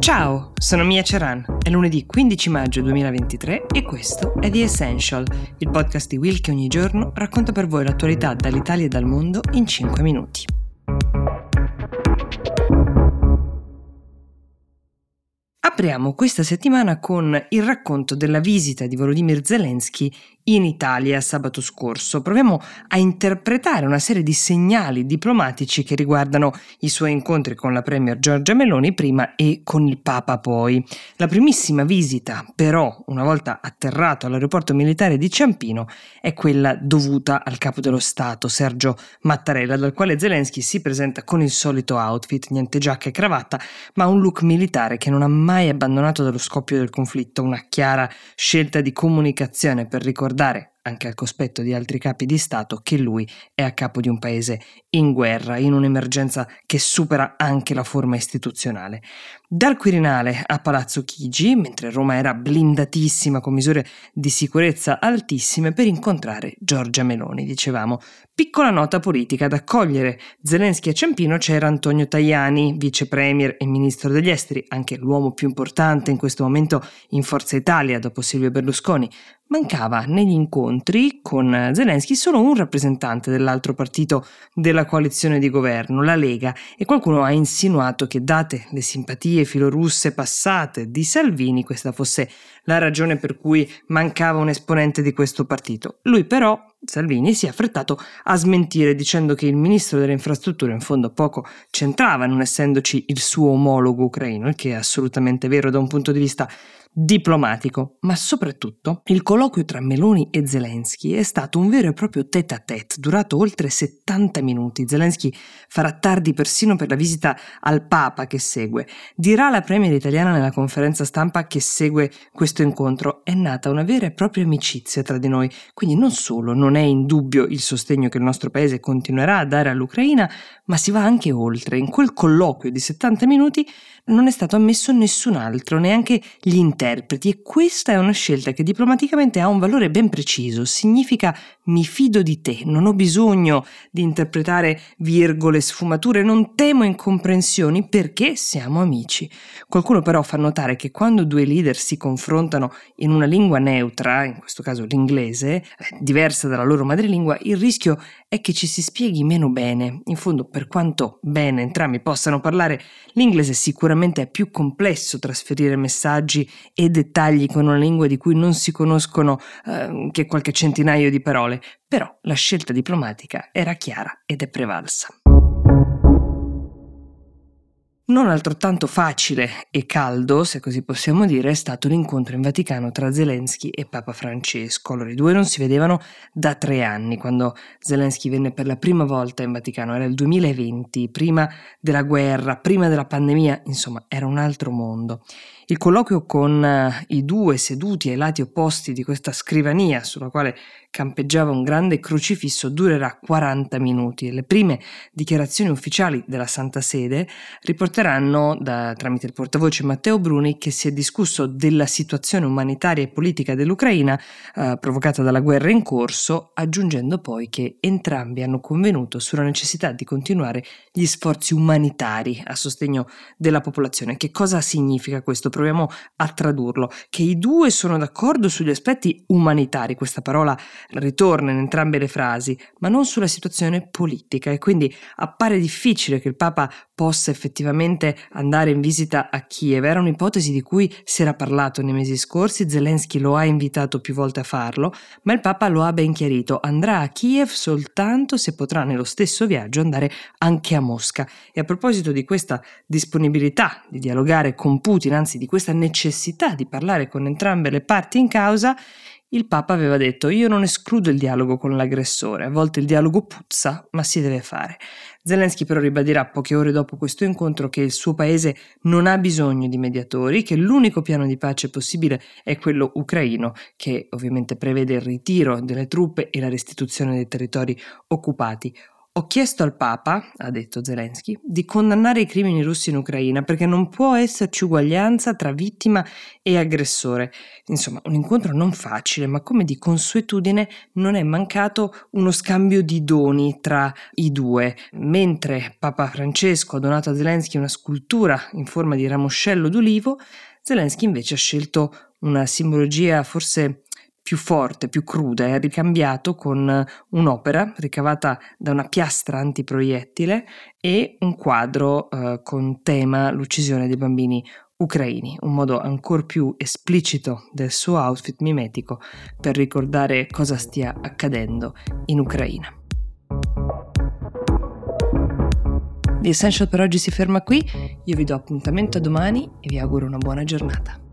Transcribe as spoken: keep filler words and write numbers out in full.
Ciao, sono Mia Ceran, è lunedì quindici maggio duemilaventitré e questo è The Essential, il podcast di Will che ogni giorno racconta per voi l'attualità dall'Italia e dal mondo in cinque minuti. Apriamo questa settimana con il racconto della visita di Volodymyr Zelensky in Italia sabato scorso. Proviamo a interpretare una serie di segnali diplomatici che riguardano i suoi incontri con la premier Giorgia Meloni prima e con il Papa poi. La primissima visita, però, una volta atterrato all'aeroporto militare di Ciampino, è quella dovuta al capo dello Stato, Sergio Mattarella, dal quale Zelensky si presenta con il solito outfit, niente giacca e cravatta, ma un look militare che non ha mai abbandonato dallo scoppio del conflitto, una chiara scelta di comunicazione per ricordare anche al cospetto di altri capi di Stato che lui è a capo di un paese in guerra, in un'emergenza che supera anche la forma istituzionale. Dal Quirinale a Palazzo Chigi, mentre Roma era blindatissima con misure di sicurezza altissime, per incontrare Giorgia Meloni, dicevamo. Piccola nota politica: ad accogliere Zelensky a Ciampino c'era Antonio Tajani, vice premier e ministro degli esteri, anche l'uomo più importante in questo momento in Forza Italia dopo Silvio Berlusconi. Mancava negli incontri con Zelensky solo un rappresentante dell'altro partito della coalizione di governo, la Lega, e qualcuno ha insinuato che, date le simpatie filorusse passate di Salvini, questa fosse la ragione per cui mancava un esponente di questo partito. Lui però, Salvini, si è affrettato a smentire dicendo che il ministro delle infrastrutture in fondo poco c'entrava, non essendoci il suo omologo ucraino, il che è assolutamente vero da un punto di vista diplomatico, ma soprattutto il colloquio tra Meloni e Zelensky è stato un vero e proprio tête-à-tête, durato oltre settanta minuti. Zelensky farà tardi persino per la visita al Papa che segue. Dirà la premier italiana nella conferenza stampa che segue questo incontro: è nata una vera e propria amicizia tra di noi, quindi non solo non Non è in dubbio il sostegno che il nostro paese continuerà a dare all'Ucraina, ma si va anche oltre. In quel colloquio di settanta minuti non è stato ammesso nessun altro, neanche gli interpreti, e questa è una scelta che diplomaticamente ha un valore ben preciso. Significa: mi fido di te, non ho bisogno di interpretare virgole, sfumature, non temo incomprensioni perché siamo amici. Qualcuno però fa notare che quando due leader si confrontano in una lingua neutra, in questo caso l'inglese, diversa dalla loro madrelingua, il rischio è che ci si spieghi meno bene. In fondo, per quanto bene entrambi possano parlare l'inglese, sicuramente è più complesso trasferire messaggi e dettagli con una lingua di cui non si conoscono eh, che qualche centinaio di parole. Però la scelta diplomatica era chiara ed è prevalsa. Non altrettanto facile e caldo, se così possiamo dire, è stato l'incontro in Vaticano tra Zelensky e Papa Francesco. Allora, i due non si vedevano da tre anni, quando Zelensky venne per la prima volta in Vaticano. Era il duemilaventi, prima della guerra, prima della pandemia, insomma, era un altro mondo. Il colloquio con i due seduti ai lati opposti di questa scrivania, sulla quale campeggiava un grande crocifisso, durerà quaranta minuti. E le prime dichiarazioni ufficiali della Santa Sede riporteranno, da, tramite il portavoce Matteo Bruni, che si è discusso della situazione umanitaria e politica dell'Ucraina eh, provocata dalla guerra in corso, aggiungendo poi che entrambi hanno convenuto sulla necessità di continuare gli sforzi umanitari a sostegno della popolazione. Che cosa significa questo? Proviamo a tradurlo: che i due sono d'accordo sugli aspetti umanitari, questa parola ritorna in entrambe le frasi, ma non sulla situazione politica, e quindi appare difficile che il Papa possa effettivamente andare in visita a Kiev. Era un'ipotesi di cui si era parlato nei mesi scorsi, Zelensky lo ha invitato più volte a farlo, ma il Papa lo ha ben chiarito: andrà a Kiev soltanto se potrà nello stesso viaggio andare anche a Mosca. E a proposito di questa disponibilità di dialogare con Putin, anzi di questa necessità di parlare con entrambe le parti in causa, il Papa aveva detto: io non escludo il dialogo con l'aggressore, a volte il dialogo puzza, ma si deve fare. Zelensky però ribadirà poche ore dopo questo incontro che il suo paese non ha bisogno di mediatori, che l'unico piano di pace possibile è quello ucraino, che ovviamente prevede il ritiro delle truppe e la restituzione dei territori occupati. Ho chiesto al Papa, ha detto Zelensky, di condannare i crimini russi in Ucraina perché non può esserci uguaglianza tra vittima e aggressore. Insomma, un incontro non facile, ma come di consuetudine non è mancato uno scambio di doni tra i due. Mentre Papa Francesco ha donato a Zelensky una scultura in forma di ramoscello d'ulivo, Zelensky invece ha scelto una simbologia forse più forte, più cruda, è ricambiato con un'opera ricavata da una piastra antiproiettile e un quadro eh, con tema l'uccisione dei bambini ucraini, un modo ancor più esplicito del suo outfit mimetico per ricordare cosa stia accadendo in Ucraina. The Essential per oggi si ferma qui, io vi do appuntamento a domani e vi auguro una buona giornata.